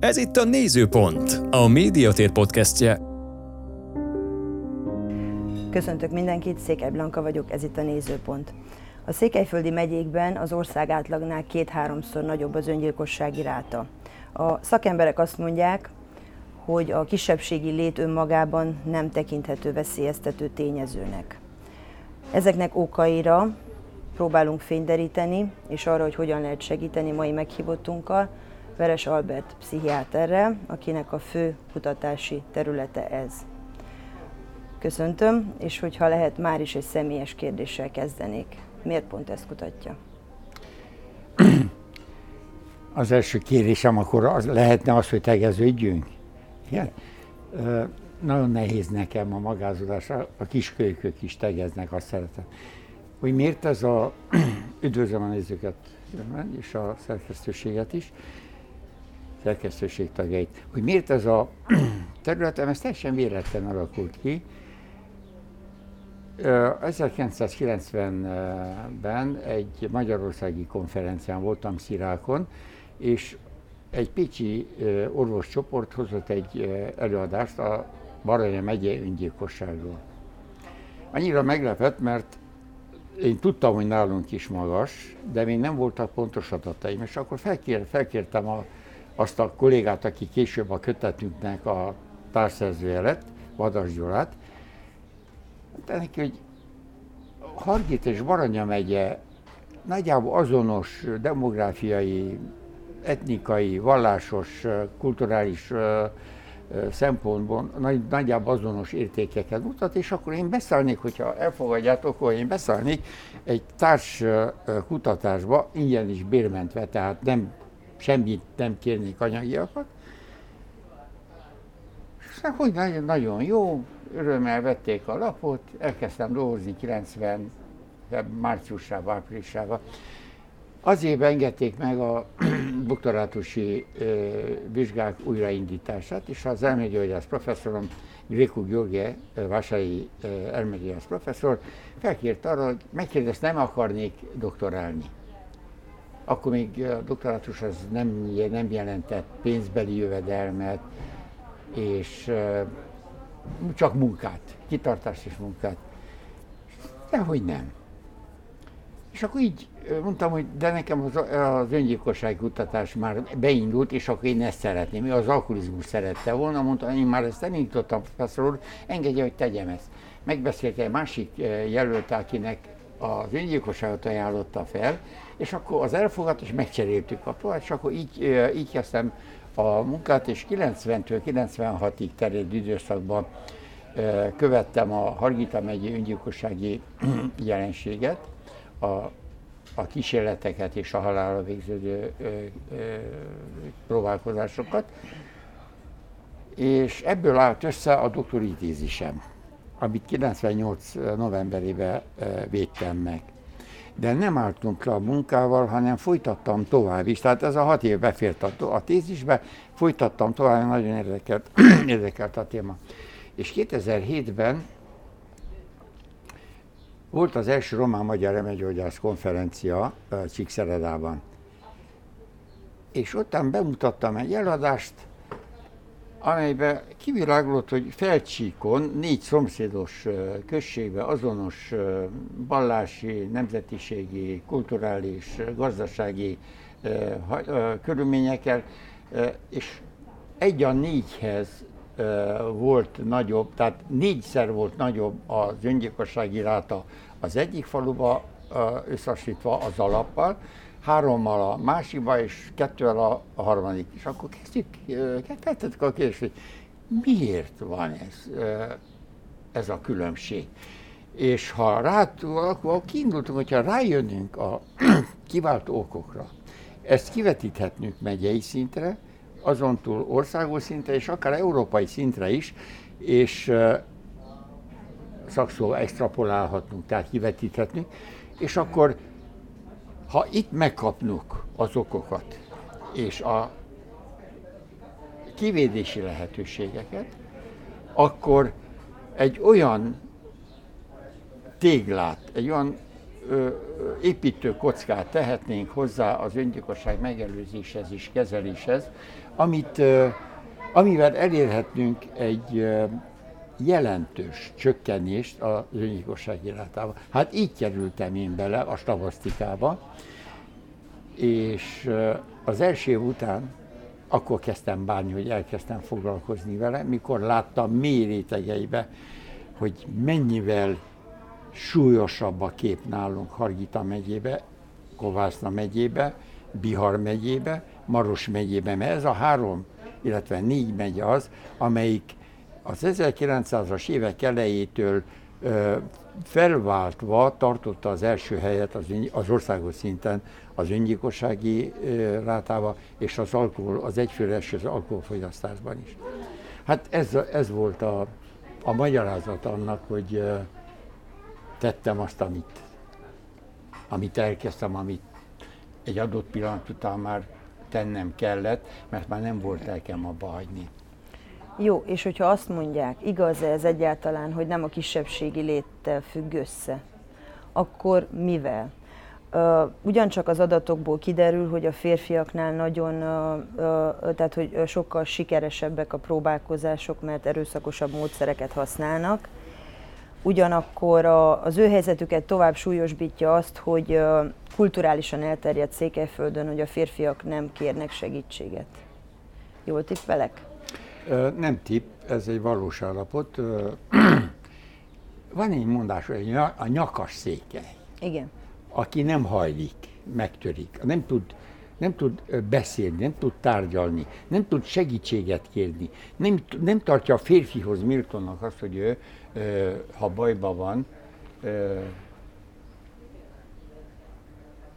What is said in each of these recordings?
Ez itt a Nézőpont, a Média Tér podcastje. Köszöntök mindenkit, Székely Blanka vagyok, ez itt a Nézőpont. A székelyföldi megyékben az ország átlagnál 2-3-szor nagyobb az öngyilkossági ráta. A szakemberek azt mondják, hogy a kisebbségi lét önmagában nem tekinthető veszélyeztető tényezőnek. Ezeknek okaira próbálunk fényderíteni, és arra, hogy hogyan lehet segíteni mai meghívottunkkal, Veres Albert pszichiáterrel, akinek a fő kutatási területe ez. Köszöntöm, és hogyha lehet, már is egy személyes kérdéssel kezdenék. Miért pont ezt kutatja? Az első kérdésem akkor az, lehetne az, hogy tegeződjünk? Igen? Nagyon nehéz nekem a magázódás, a kiskölykök is tegeznek, azt szeretem. Hogy miért ez a... Üdvözlöm a nézőket és a szerkesztőséget is, szerkesztőség tagjait. Hogy miért ez a területem, ez teljesen véletlen alakult ki. 1990-ben egy magyarországi konferencián voltam Szirákon, és egy pécsi orvoscsoport hozott egy előadást a Baranya megyei öngyilkosságról. Annyira meglepett, mert én tudtam, hogy nálunk is magas, de még nem voltak pontos adataim, és akkor felkértem azt a kollégát, aki később a kötetünknek a társszerzője lett, Vadas Gyolát. Hát neki, hogy Hargita és Baranya megye nagyjából azonos demográfiai, etnikai, vallásos, kulturális szempontból nagyjából azonos értékeket mutat, és akkor én beszállnék, hogyha elfogadjátok, akkor én beszállnék egy társ kutatásba, ingyen is bérmentve, tehát nem, semmit nem kérnék anyagiakat. És aztán, hogy nagyon jó, örömmel vették a lapot, elkezdtem dolgozni 90 márciusában, áprilisában. Azért engedték meg a doktorátusi vizsgák újraindítását, és az elmegyógyász professzorom, Grecu György, vásári elmegyógyász professzor felkért arra, hogy megkérdezte, nem akarnék doktorálni. Akkor még a doktorátus az nem jelentett pénzbeli jövedelmet, és csak munkát, kitartást és munkát. Dehogy nem. És akkor így mondtam, hogy de nekem az öngyilkosság kutatás már beindult, és akkor én ezt szeretném. Ő az alkoholizmus szerette volna, mondta, én már ezt elindítottam, professzor úr, engedje, hogy tegyem ezt. Megbeszélte egy másik jelölt, akinek az öngyilkosságot ajánlotta fel, és akkor az elfogadt, és megcseréltük a próbát, és akkor így kezdtem a munkát, és 90-től 96-ig terjedő időszakban követtem a Hargita megyei öngyilkossági jelenséget, a kísérleteket és a halálra végződő próbálkozásokat, és ebből állt össze a doktori tézisem, amit 98. novemberében védtem meg. De nem álltunk le a munkával, hanem folytattam tovább is, tehát ez a 6 év befért a tézisbe, folytattam tovább, nagyon érdekelt a téma. És 2007-ben volt az első román-magyar elmegyógyász konferencia Csíkszeredában, és ottan bemutattam egy előadást, amelyben kivilágolott, hogy Felcsíkon 4 szomszédos községben azonos vallási, nemzetiségi, kulturális, gazdasági körülményekkel, és 1:4-hez volt nagyobb, tehát 4-szer volt nagyobb az öngyilkossági ráta az egyik faluba összehasonlítva az alappal, 3-mal a másikba és 2-vel a harmadik. És akkor kezdtük a kérdést, hogy miért van ez a különbség. És ha akkor kiindultunk, hogyha rájönnünk a kiváltó okokra, ezt kivetíthetnünk megyei szintre, azon túl országos szintre és akár európai szintre is, és szakszó extrapolálhatnunk, tehát kivetíthetnünk, és akkor ha itt megkapnuk az okokat és a kivédési lehetőségeket, akkor egy olyan téglát, egy olyan építő kockát tehetnénk hozzá az öngyilkosság megelőzéshez és kezeléshez, amivel elérhetnünk egy jelentős csökkenést az öngyilkosság irányába. Hát így kerültem én bele a statisztikába, és az első év után akkor kezdtem bánni, hogy elkezdtem foglalkozni vele, mikor láttam mély rétegeibe, hogy mennyivel súlyosabb a kép nálunk Hargita megyébe, Kovászna megyébe, Bihar megyébe, Maros megyébe, mert ez a 3, illetve 4 megye az, amelyik az 1900-as évek elejétől felváltva tartotta az első helyet az országos szinten az öngyilkossági rátával és az egyfőre eső az alkoholfogyasztásban is. Hát ez volt a magyarázat annak, hogy tettem azt, amit elkezdtem, amit egy adott pillanat után már tennem kellett, mert már nem volt elkem abba hagyni. Jó, és hogyha azt mondják, igaz-e ez egyáltalán, hogy nem a kisebbségi léttel függ össze, akkor mivel? Ugyancsak az adatokból kiderül, hogy a férfiaknál tehát hogy sokkal sikeresebbek a próbálkozások, mert erőszakosabb módszereket használnak. Ugyanakkor az ő helyzetüket tovább súlyosbítja azt, hogy kulturálisan elterjedt Székelyföldön, hogy a férfiak nem kérnek segítséget. Jól tippelek? Nem tipp, ez egy valós állapot. Van egy mondás, hogy a nyakas székely, igen, aki nem hajlik, megtörik, nem tud beszélni, nem tud tárgyalni, nem tud segítséget kérni, nem tartja a férfihoz méltónak azt, hogy ő, ha bajban van,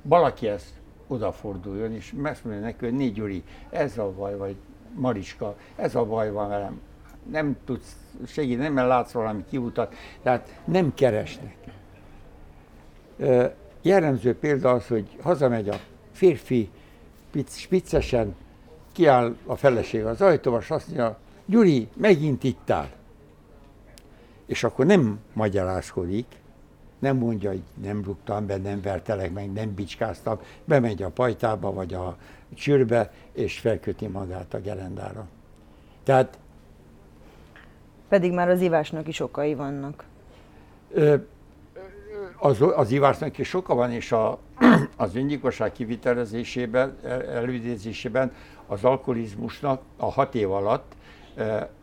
valakihez odaforduljon, és azt mondja neki, hogy né Gyuri, ez a baj, vagy Mariska, ez a baj van velem, nem tudsz segíteni, nem látsz valami kiutat, tehát nem keresnek. Jellemző példa az, hogy hazamegy a férfi, spiccesen kiáll a feleség az ajtóba, és azt mondja, Gyuri, megint itt áll. És akkor nem magyarázkodik, nem mondja, hogy nem rúgtam be, nem vertelek meg, nem bicskáztam, bemegy a pajtába vagy a csőrbe, és felköti magát a gerendára. Tehát... Pedig már az ivásnak is okai vannak. Az ivásnak is oka van, és az öngyilkosság kivitelezésében, előidézésében az alkoholizmusnak a 6 év alatt,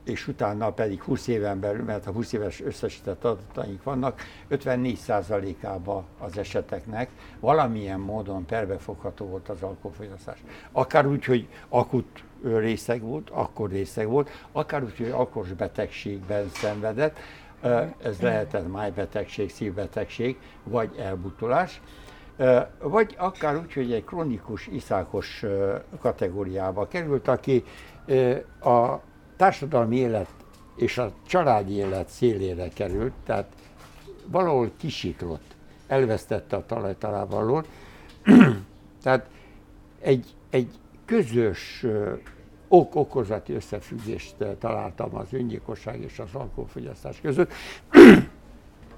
és utána pedig 20 éven belül, mert a 20 éves összesített adataink vannak, 54%-ában az eseteknek valamilyen módon perbefogható volt az alkoholfogyasztás. Akár úgy, hogy akut részeg volt, akkor részeg volt, akár úgy, hogy alkoholos betegségben szenvedett, ez lehetett májbetegség, szívbetegség, vagy elbutulás, vagy akár úgy, hogy egy kronikus, iszákos kategóriába került, aki a társadalmi élet és a családi élet szélére került, tehát valahol kisiklott, elvesztette a talajt a lába alól. Tehát egy közös ok-okozati összefüggést találtam az öngyilkosság és az alkoholfogyasztás között.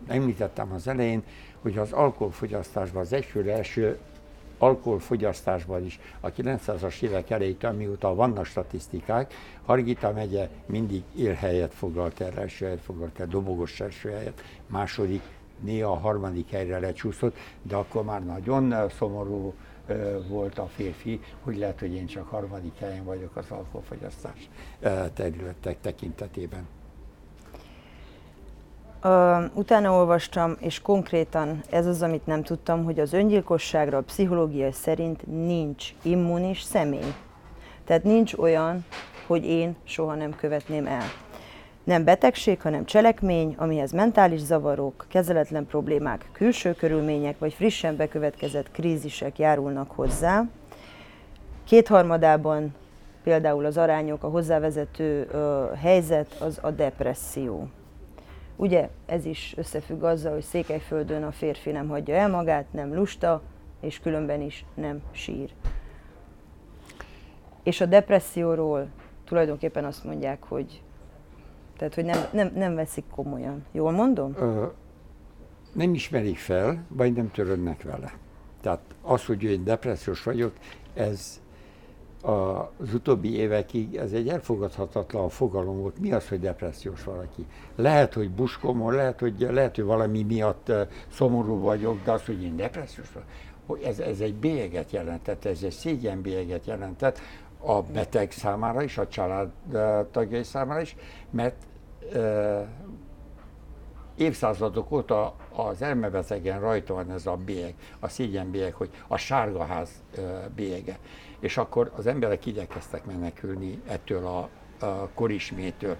Említettem az elején, hogy az alkoholfogyasztásban, az egyfőre eső alkoholfogyasztásban is a 900-as évek elejétől, mióta vannak statisztikák, Hargita megye mindig élhelyet foglalt el, első helyet foglalt el, dobogos első helyet, második, néha a harmadik helyre lecsúszott, de akkor már nagyon szomorú volt a férfi, hogy lehet, hogy én csak harmadik helyen vagyok az alkoholfogyasztás területek tekintetében. Utána olvastam, és konkrétan ez az, amit nem tudtam, hogy az öngyilkosságra a pszichológia szerint nincs immunis személy. Tehát nincs olyan, hogy én soha nem követném el. Nem betegség, hanem cselekmény, amihez mentális zavarok, kezeletlen problémák, külső körülmények vagy frissen bekövetkezett krízisek járulnak hozzá. Kétharmadában például az arányok, a hozzávezető helyzet az a depresszió. Ugye ez is összefügg azzal, hogy Székelyföldön a férfi nem hagyja el magát, nem lusta, és különben is nem sír. És a depresszióról tulajdonképpen azt mondják, hogy nem veszik komolyan. Jól mondom? nem ismerik fel, vagy nem törődnek vele. Tehát az, hogy én depressziós vagyok, ez az utóbbi évekig ez egy elfogadhatatlan fogalom volt. Mi az, hogy depressziós valaki? Lehet, hogy buskomon, lehet, hogy valami miatt szomorú vagyok, de az, hogy én depressziós vagyok, ez egy bélyeget jelentett, ez egy szégyenbélyeget jelentett a beteg számára is, a család tagjai számára is, mert évszázadok óta az elmebetegen rajta van ez a bélyeg, a szégyenbélyeg, hogy a sárgaház bélyege. És akkor az emberek igyekeztek menekülni ettől a korismétől.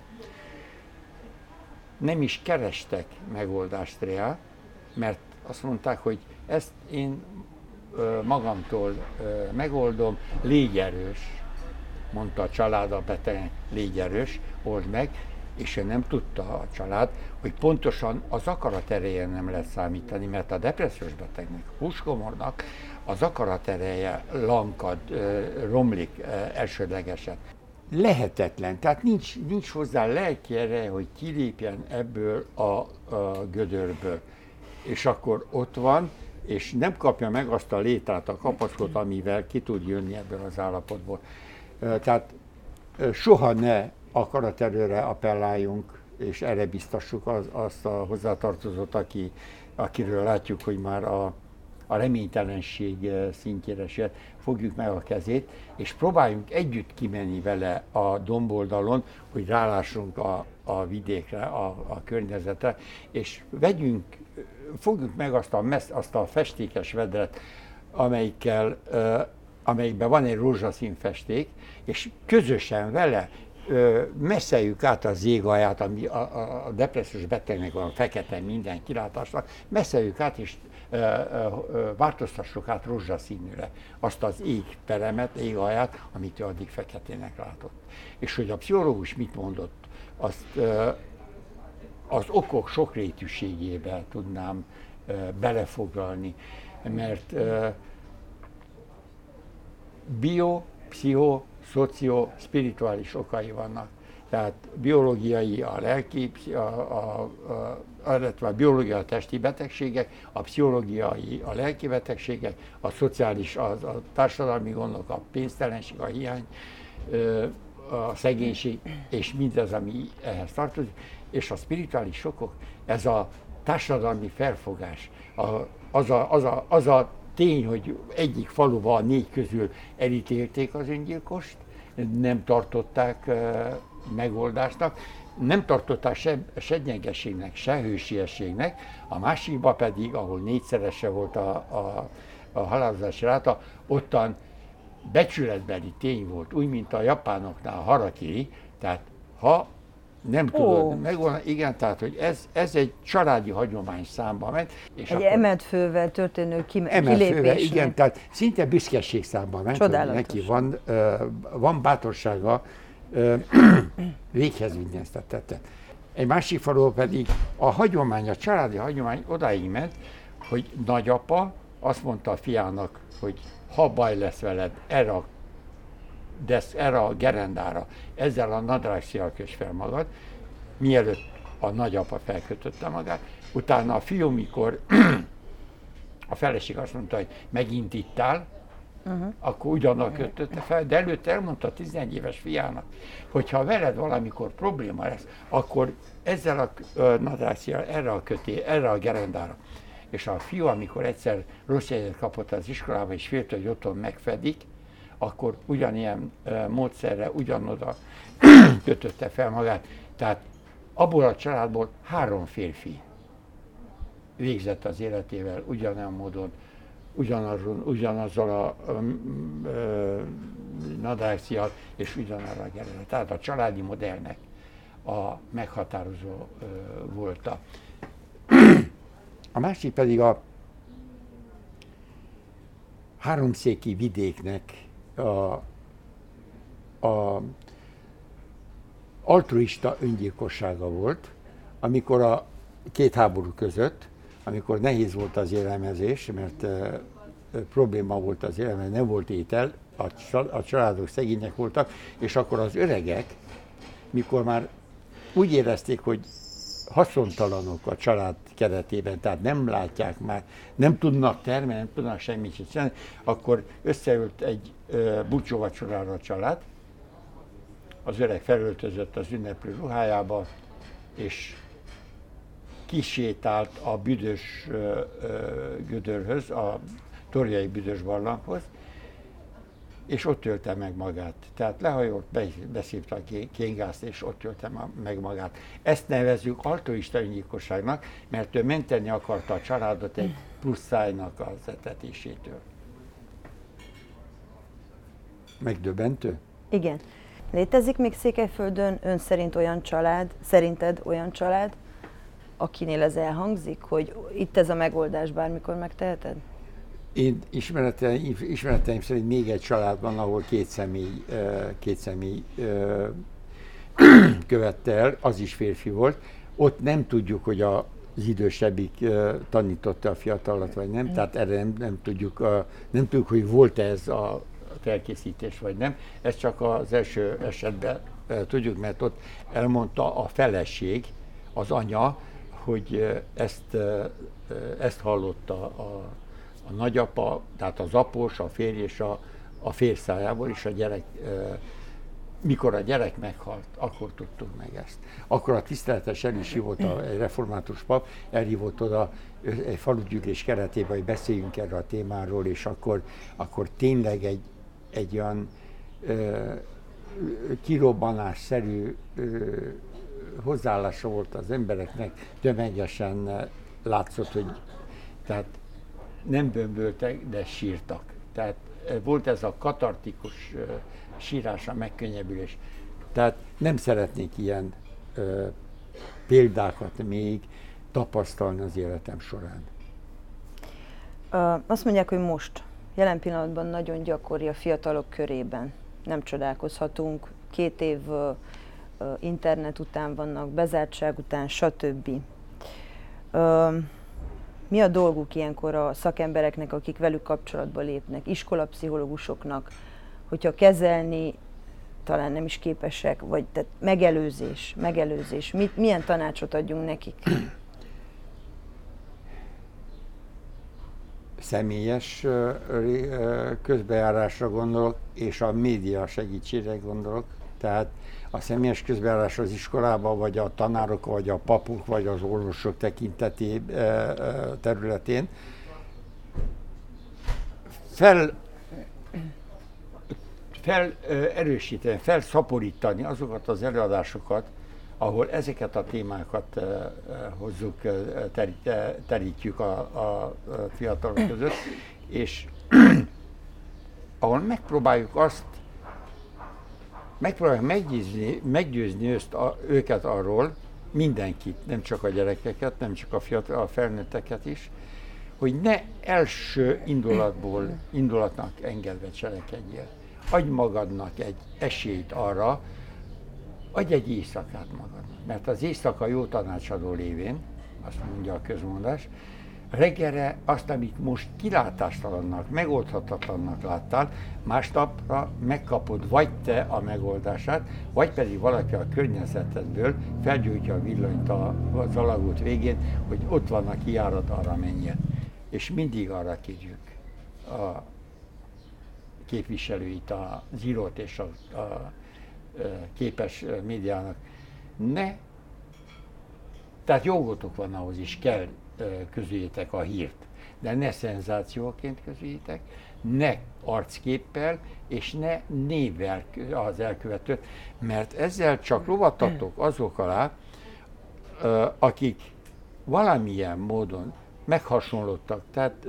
Nem is kerestek megoldást rá, mert azt mondták, hogy ezt én magamtól megoldom, légy erős, mondta a család a betegen, légy erős, old meg, és ő nem tudta a család, hogy pontosan az akarat erején nem lehet számítani, mert a depressziós betegnek, húskomornak az akarat ereje lankad, romlik elsődlegesen. Lehetetlen, tehát nincs hozzá lelki ereje, hogy kilépjen ebből a gödörből. És akkor ott van, és nem kapja meg azt a létrát, a kapaszkot, amivel ki tud jönni ebből az állapotból. Tehát soha ne akaraterőre appelláljunk, és erre biztassuk azt a hozzátartozót, akiről látjuk, hogy már a reménytelenség szintjére se, fogjuk meg a kezét, és próbáljunk együtt kimenni vele a domboldalon, hogy rálássunk a vidékre, a környezetre, és fogjuk meg azt a festékes vedret, amelyikben van egy rózsaszín festék, és közösen vele messzeljük át az jéghaját, ami a depressziós betegnek van fekete minden kilátásnak, messzeljük át, és változtassuk át rózsaszínűre azt az égperemet, jéghaját, amit ő addig feketének látott. És hogy a pszichológus mit mondott, azt az okok sokrétűségébe tudnám belefoglalni, mert bio, pszicho, szocio, spirituális okai vannak. Tehát biológiai, a lelki, illetve a biológiai, a testi betegségek, a pszichológiai, a lelki betegségek, a szociális, a társadalmi gondok, a pénztelenség, a hiány, a szegénység, és mindez, ami ehhez tartozik. És a spirituális sokok, ez a társadalmi felfogás, az a tény, hogy egyik faluban a 4 közül elítélték az öngyilkost, nem tartották megoldásnak, nem tartották se gyengeségnek, se hősieségnek, a másikban pedig, ahol 4-szerese volt a halálozási ráta, ottan becsületbeli tény volt, úgy, mint a japánoknál a harakiri, tehát ha nem tudod megoldani, igen, tehát hogy ez egy családi hagyomány számba ment. És egy akkor emelt fővel történő kilépés. Igen, tehát szinte büszkeség számba ment, hogy neki van bátorsága véghez vinni ezt a tettet. Egy másik falu pedig a hagyomány, a családi hagyomány odáig ment, hogy nagyapa azt mondta a fiának, hogy ha baj lesz veled, erre a gerendára, ezzel a nadrágszíjjal kösd fel magad, mielőtt a nagyapa felkötötte magát. Utána a fiú, mikor a feleség azt mondta, hogy megint itt áll, akkor ugyanaz kötötte fel, de előtte elmondta a 11 éves fiának, hogy ha veled valamikor probléma lesz, akkor ezzel a nadrágszíjjal erre a gerendára. És a fiú, amikor egyszer rossz jegyet kapott az iskolába, és félt, hogy otthon megfedik, akkor ugyanilyen módszerre ugyanoda kötötte fel magát. Tehát abból a családból 3 férfi végzett az életével ugyanolyan módon, ugyanazzal a nadrágszíjjal és ugyanarra a gerendával. Tehát a családi modellnek a meghatározó volta. A másik pedig a háromszéki vidéknek a altruista öngyilkossága volt, amikor a két háború között, amikor nehéz volt az élelmezés, mert probléma volt az élelmezés, nem volt étel, a családok szegények voltak, és akkor az öregek, mikor már úgy érezték, hogy haszontalanok a család keretében, tehát nem látják már, nem tudnak termelni, nem tudnak semmit sem csinálni, akkor összeült egy búcsúvacsorára a család, az öreg felöltözött az ünneplő ruhájába, és kisétált a büdös gödörhöz, a torjai büdös barlanghoz, és ott ölte meg magát. Tehát lehajolt, beszívta a kéngázt, és ott ölte meg magát. Ezt nevezzük altruista öngyilkosságnak, mert ő menteni akarta a családot egy plusz szájnak az etetésétől. Megdöbbentő? Igen. Létezik még Székelyföldön ön szerint olyan család, szerinted olyan család, akinél ez elhangzik, hogy itt ez a megoldás, bármikor megteheted? Én ismereteim szerint még egy család van, ahol két személy követte el, az is férfi volt. Ott nem tudjuk, hogy az idősebbik tanította a fiatalat, vagy nem, tehát erre nem tudjuk, hogy volt ez a felkészítés, vagy nem. Ez csak az első esetben tudjuk, mert ott elmondta a feleség, az anya, hogy ezt hallotta a nagyapa, tehát az após, a férj és a férj szájából, és a gyerek, mikor a gyerek meghalt, akkor tudtuk meg ezt. Akkor a tiszteletes elhívott egy református pap, elhívott oda egy falugyűlés keretében, hogy beszéljünk erről a témáról, és akkor tényleg egy olyan kirobbanásszerű hozzáállása volt az embereknek, tömegesen látszott, hogy tehát nem bömböltek, de sírtak. Tehát volt ez a katartikus sírás, a megkönnyebbülés. Tehát nem szeretnék ilyen példákat még tapasztalni az életem során. Azt mondják, hogy most, jelen pillanatban nagyon gyakori a fiatalok körében. Nem csodálkozhatunk, 2 év internet után vannak, bezártság után, stb. Mi a dolguk ilyenkor a szakembereknek, akik velük kapcsolatba lépnek, iskolapszichológusoknak, hogyha kezelni talán nem is képesek, vagy tehát megelőzés. Milyen tanácsot adjunk nekik? Személyes közbejárásra gondolok, és a média segítségére gondolok. Tehát a személyes közbejárás az iskolában, vagy a tanárok, vagy a papok, vagy az orvosok területén felerősíteni, felszaporítani azokat az előadásokat, ahol ezeket a témákat hozzuk, terítjük a fiatalok között, és ahol megpróbáljuk azt, meggyőzni őket arról, mindenkit, nem csak a gyerekeket, nem csak a felnőtteket is, hogy ne első indulatnak engedve cselekedjél. Adj magadnak egy esélyt arra, adj egy éjszakát magadnak. Mert az éjszaka jó tanácsadó lévén, azt mondja a közmondás, reggelre azt, amit most kilátástalannak, megoldhatatlannak láttál, másnapra megkapod vagy te a megoldását, vagy pedig valaki a környezetedből felgyújtja a villanyt az alagút végén, hogy ott van a kijárat, arra menjen. És mindig arra kérjük a képviselőit, az írót és a képes médiának. Tehát jogotok van ahhoz is, kell közüljétek a hírt, de ne szenzációként közüljétek, ne arcképpel és ne névvel az elkövetőt, mert ezzel csak lovattatok azok alá, akik valamilyen módon meghasonlottak, tehát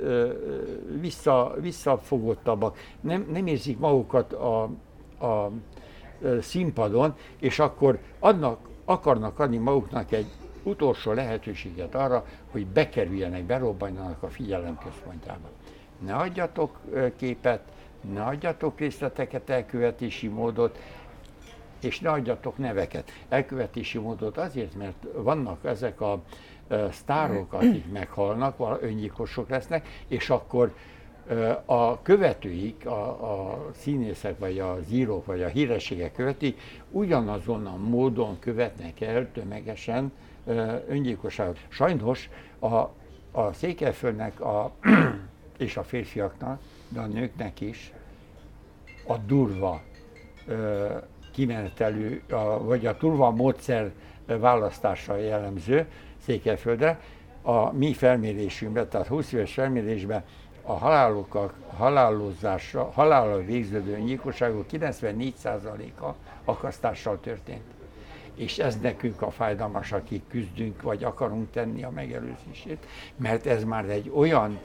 visszafogottabbak, nem érzik magukat a színpadon, és akkor akarnak adni maguknak egy utolsó lehetőséget arra, hogy bekerüljenek, berobbanjanak a figyelem központjába. Ne adjatok képet, ne adjatok részleteket, elkövetési módot, és ne adjatok neveket. Elkövetési módot azért, mert vannak ezek a sztárok, akik meghalnak, öngyilkosok lesznek, és akkor a követőik, a színészek, vagy az írók, vagy a hírességek követik, ugyanazon a módon követnek el tömegesen öngyilkosságot. Sajnos a Székelyföldnek és a férfiaknak, de a nőknek is a durva kimenetelű, vagy a durva módszer választása jellemző Székelyföldre. A mi felmérésünkben, tehát 20 éves felmérésben a halállal végződő öngyilkosságok 94%-a akasztással történt. És ez nekünk a fájdalmas, akik küzdünk, vagy akarunk tenni a megelőzését, mert ez már egy olyan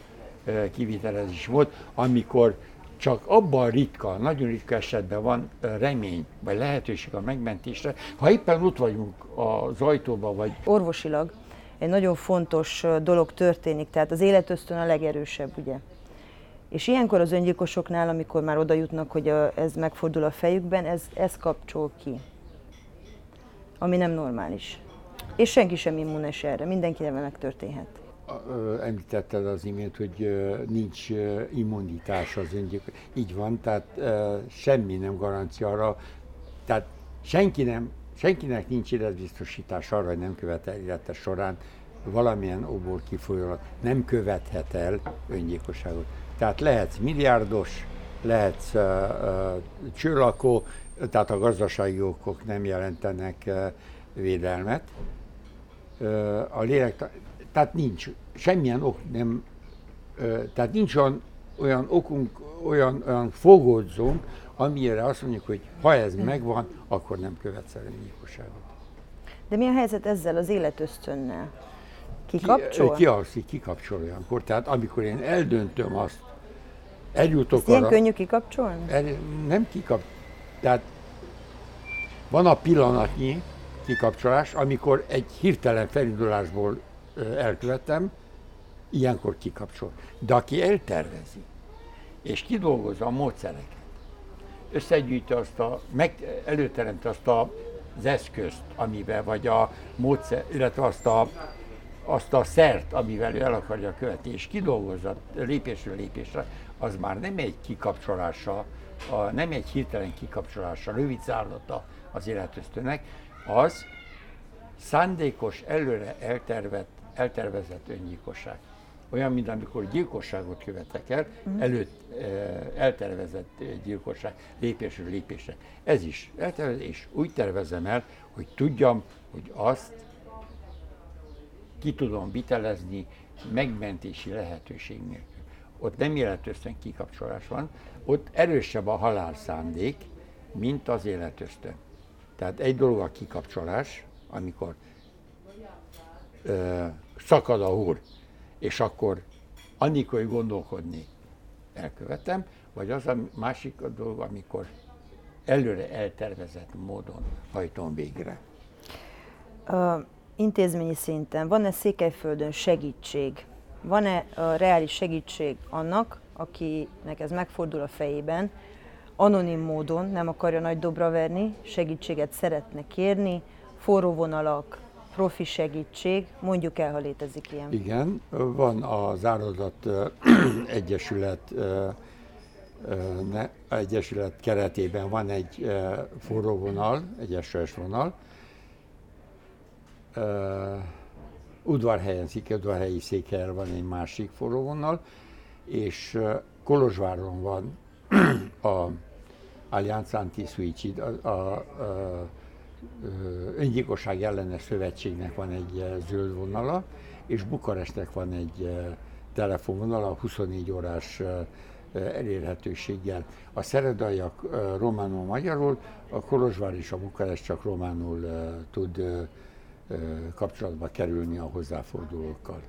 kivitelezés volt, amikor csak abban ritka, nagyon ritka esetben van remény, vagy lehetőség a megmentésre, ha éppen ott vagyunk az ajtóban, vagy... Orvosilag egy nagyon fontos dolog történik, tehát az életösztön a legerősebb, ugye? És ilyenkor az öngyilkosoknál, amikor már oda jutnak, hogy ez megfordul a fejükben, ez kapcsol ki, ami nem normális. És senki sem immunes erre, mindenkinek megtörténhet. Említetted az imént, hogy nincs immunitás az öngyilkosoknak. Így van, tehát semmi nem garancia arra, tehát senkinek nincs életbiztosítás arra, hogy nem követel élete során valamilyen okból kifolyólag nem követhet el öngyilkosságot. Tehát lehetsz milliárdos, lehetsz csőlakó, tehát a gazdasági okok nem jelentenek védelmet. Tehát nincs semmilyen ok, nem, tehát nincs olyan okunk, olyan fogódzónk, amire azt mondjuk, hogy ha ez megvan, akkor nem követsz el öngyilkosságot. De mi a helyzet ezzel az életösztönnel? Kikapcsol? Kikapcsol olyankor. Tehát amikor én eldöntöm azt, eljutok arra... Ilyen könnyű kikapcsolni? Nem kikapcsol. Tehát van a pillanatnyi kikapcsolás, amikor egy hirtelen felindulásból elkövetem, ilyenkor kikapcsol. De aki eltervezi, és kidolgozza a módszereket, összegyűjti előteremti azt az eszközt, amivel, vagy a módszer, illetve azt a szert, amivel ő el akarja követni, és kidolgozza lépésről lépésre, az már nem egy kikapcsolása, nem egy hirtelen kikapcsolása, rövid zárlata az életösztönnek, az szándékos, előre eltervezett öngyilkosság. Olyan, mint amikor gyilkosságot követek el, előtt eltervezett gyilkosság lépésről lépésre. Ez is eltervezés, és úgy tervezem el, hogy tudjam, hogy azt ki tudom vitelezni megmentési lehetőség nélkül. Ott nem életösztön kikapcsolás van, ott erősebb a halálszándék, mint az életösztön. Tehát egy dolog a kikapcsolás, amikor szakad a húr, és akkor annyikor, hogy gondolkodni elkövetem, vagy az a másik a dolog, amikor előre eltervezett módon hajtom végre. Intézményi szinten van-e Székelyföldön segítség? Van-e reális segítség annak, akinek ez megfordul a fejében, anonim módon nem akarja nagy dobra verni, segítséget szeretne kérni, forró vonalak, profi segítség, mondjuk el, ha létezik ilyen. Igen, van az Áldozat Egyesület keretében van egy forró vonal, egy SOS vonal. Udvarhelyen, Udvarhelyi Székelyre van egy másik forró vonal, és Kolozsváron van a Allianz Anti-Suicid, a öngyilkosság ellenes szövetségnek van egy zöld vonala, és Bukarestnek van egy telefonvonala 24 órás elérhetőséggel. A szeredaiak románul-magyarul, a Kolozsvár és a Bukarest csak románul tud kapcsolatba kerülni a hozzáfordulókkal.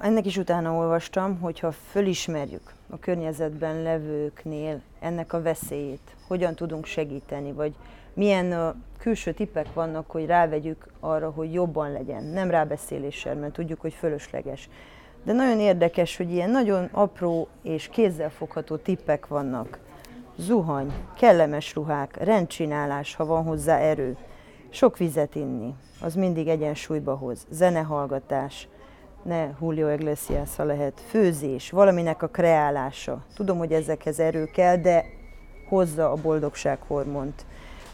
Ennek is utána olvastam, hogyha fölismerjük a környezetben levőknél ennek a veszélyét, hogyan tudunk segíteni, vagy milyen külső tippek vannak, hogy rávegyük arra, hogy jobban legyen, nem rábeszéléssel, mert tudjuk, hogy fölösleges. De nagyon érdekes, hogy ilyen nagyon apró és kézzelfogható tippek vannak. Zuhany, kellemes ruhák, rendcsinálás, ha van hozzá erő, sok vizet inni, az mindig egyensúlyba hoz, zenehallgatás, ne Julio Iglesias, ha lehet, főzés, valaminek a kreálása. Tudom, hogy ezekhez erő kell, de hozza a boldogsághormont.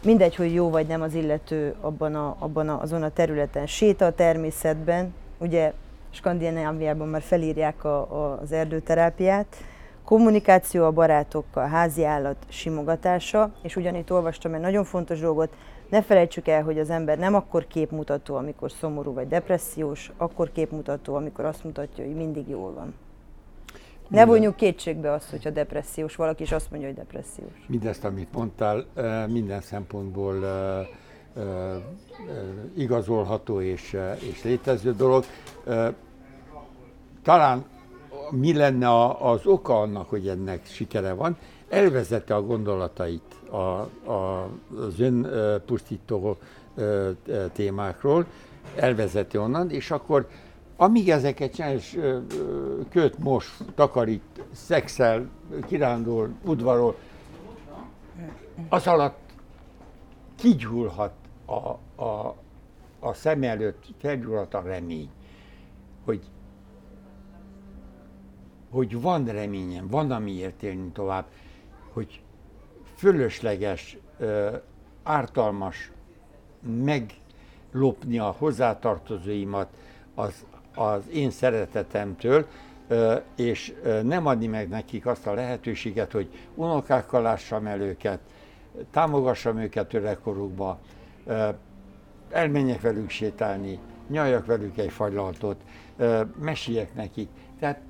Mindegy, hogy jó vagy nem az illető azon a területen. Séta a természetben, ugye Skandináviában már felírják az erdőterápiát, kommunikáció a barátokkal, háziállat simogatása, és ugyanitt olvastam egy nagyon fontos dolgot, ne felejtsük el, hogy az ember nem akkor képmutató, amikor szomorú vagy depressziós, akkor képmutató, amikor azt mutatja, hogy mindig jól van. Ne vonjuk kétségbe azt, hogyha depressziós, valaki is azt mondja, hogy depressziós. Mindezt, amit mondtál, minden szempontból igazolható és létező dolog. Talán mi lenne az oka annak, hogy ennek sikere van? Elvezette a gondolatait az önpusztító témákról, elvezeti onnan, és akkor amíg ezeket csinál, és köt, mos, takarít, szexel, kirándul, udvarol, az alatt kigyúlhat a szem előtt, felgyúlhat a remény, hogy van reményem, van amiért élni tovább, hogy fölösleges, ártalmas meglopni a hozzátartozóimat az én szeretetemtől, és nem adni meg nekik azt a lehetőséget, hogy unokákkal lássam el őket, támogassam őket öregkorukba, elmenjek velük sétálni, nyaljak velük egy fagylaltot, meséljek nekik. Tehát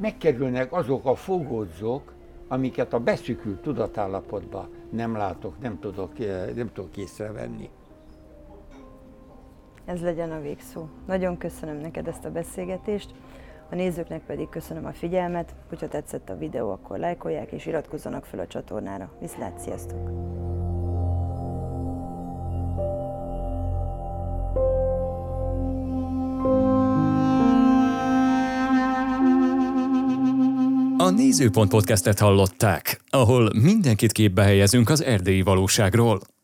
megkerülnek azok a fogódzók, amiket a beszükült tudatállapotban nem látok, nem tudok észrevenni. Ez legyen a végszó. Nagyon köszönöm neked ezt a beszélgetést, a nézőknek pedig köszönöm a figyelmet, hogyha tetszett a videó, akkor lájkolják és iratkozzanak fel a csatornára. Viszlát, sziasztok! A Nézőpont podcastet hallották, ahol mindenkit képbe helyezünk az erdélyi valóságról.